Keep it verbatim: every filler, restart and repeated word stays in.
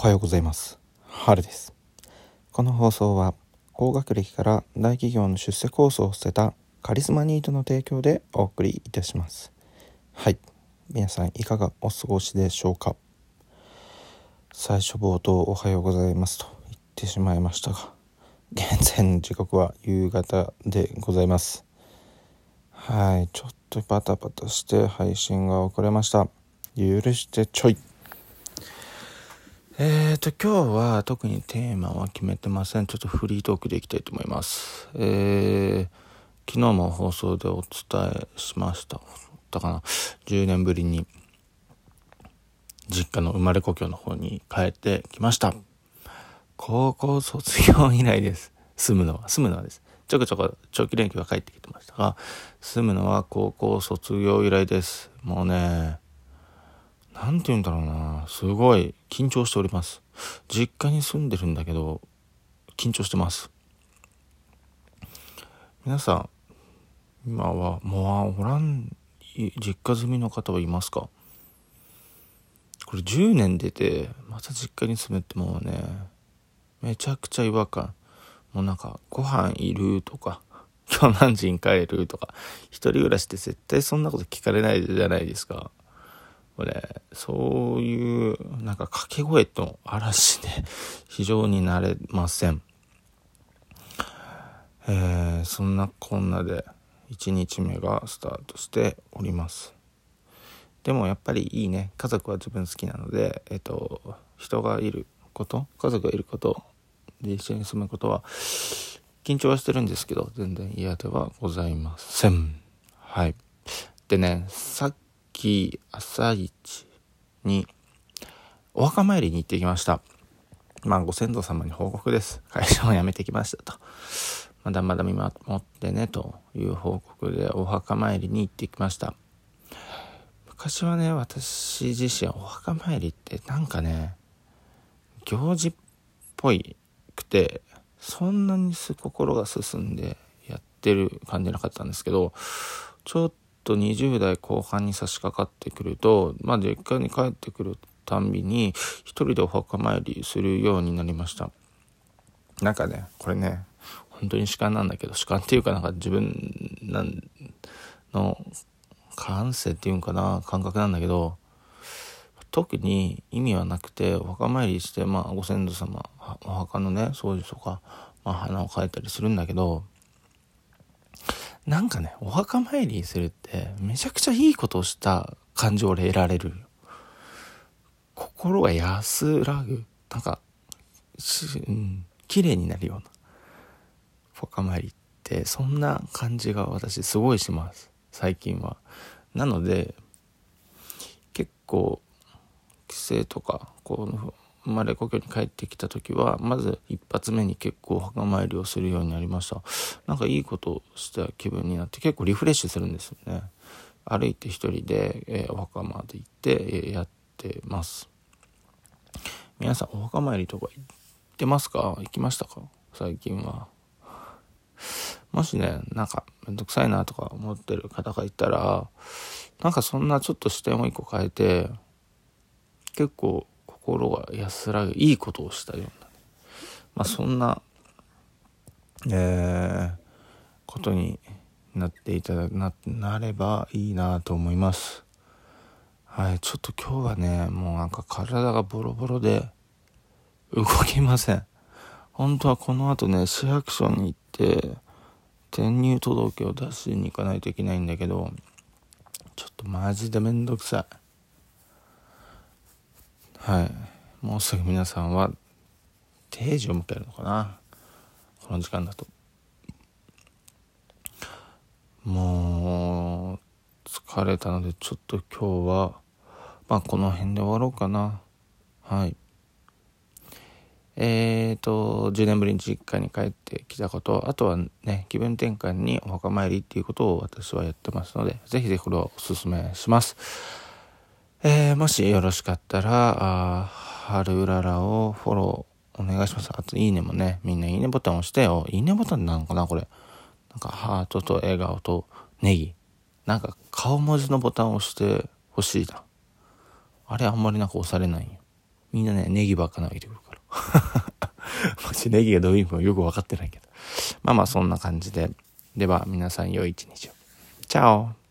おはようございます。春です。この放送は高学歴から大企業の出世コースを捨てたカリスマニートの提供でお送りいたします。はい、皆さんいかがお過ごしでしょうか。最初冒頭おはようございますと言ってしまいましたが、現在の時刻は夕方でございます。はい、ちょっとバタバタして配信が遅れました。許してちょい。えーと今日は特にテーマは決めてません。ちょっとフリートークでいきたいと思います。えー、昨日も放送でお伝えしましただかなじゅうねんぶりに実家の生まれ故郷の方に帰ってきました。高校卒業以来です。住むのは住むのはですちょこちょこ長期連休は帰ってきてましたが、住むのは高校卒業以来です。もうね、なんて言うんだろうな、すごい緊張しております。実家に住んでるんだけど緊張してます。皆さん今はもうおらん実家住みの方はいますか。これじゅうねん出てまた実家に住むってもうね、めちゃくちゃ違和感。もうなんかご飯いるとか今日何時に帰るとか、一人暮らしって絶対そんなこと聞かれないじゃないですか。これそういうなんか掛け声と嵐で非常に慣れません。えー、そんなこんなでいちにちめがスタートしております。でもやっぱりいいね、家族は自分好きなので、えっと人がいること、家族がいることで一緒に住むことは緊張はしてるんですけど全然嫌ではございません。はい。でね、さっき朝一にお墓参りに行ってきました。まあご先祖様に報告です。会社を辞めてきましたと、まだまだ見守ってねという報告でお墓参りに行ってきました。昔はね、私自身お墓参りってなんかね、行事っぽいくてそんなに心が進んでやってる感じなかったんですけど、ちょっとにじゅう代後半に差し掛かってくると、まあ、実家に帰ってくるたんびに一人でお墓参りするようになりました。なんかね、これね本当に主観なんだけど、主観っていうかなんか自分なんの感性っていうんかな、感覚なんだけど、特に意味はなくてお墓参りして、まあ、ご先祖様お墓のね掃除とか、まあ、花を変えたりするんだけど、なんかね、お墓参りするってめちゃくちゃいいことをした感情を得られる。心が安らぐ、なんか、うん、綺麗になるようなお墓参りってそんな感じが私すごいします最近は。なので結構帰省とかこう生まれ故郷に帰ってきた時はまず一発目に結構お墓参りをするようになりました。なんかいいことをした気分になって結構リフレッシュするんですよね。歩いて一人で、えー、お墓まで行って、えー、やってます。皆さんお墓参りとか行ってますか？行きましたか？最近は。もしね、なんかめんどくさいなとか思ってる方がいたら、なんかそんなちょっと視点を一個変えて結構心が安らぐいいことをしたような、まあそんな、えー、ことになっていただく な, なればいいなと思います。はい。ちょっと今日はねもうなんか体がボロボロで動きません。本当はこの後ね市役所に行って転入届を出しに行かないといけないんだけど、ちょっとマジでめんどくさい。はい、もうすぐ皆さんは定時を迎えるのかな、この時間だと。もう疲れたのでちょっと今日はまあこの辺で終わろうかな。はい。えーとじゅうねんぶりに実家に帰ってきたこと、あとはね気分転換にお墓参りっていうことを私はやってますので、ぜひぜひこれはおすすめします。えー、もしよろしかったら、ハルウララをフォローお願いします。あと、いいねもね、みんないいねボタンを押してよ。いいねボタンなのかなこれ。なんか、ハートと笑顔とネギ。なんか、顔文字のボタンを押してほしいな。あれ、あんまりなんか押されないよ。みんなね、ネギばっか投げてくるから。もしネギがどういう意味かよく分かってないけど。まあまあそんな感じで。では皆さん良い一日を。チャオ。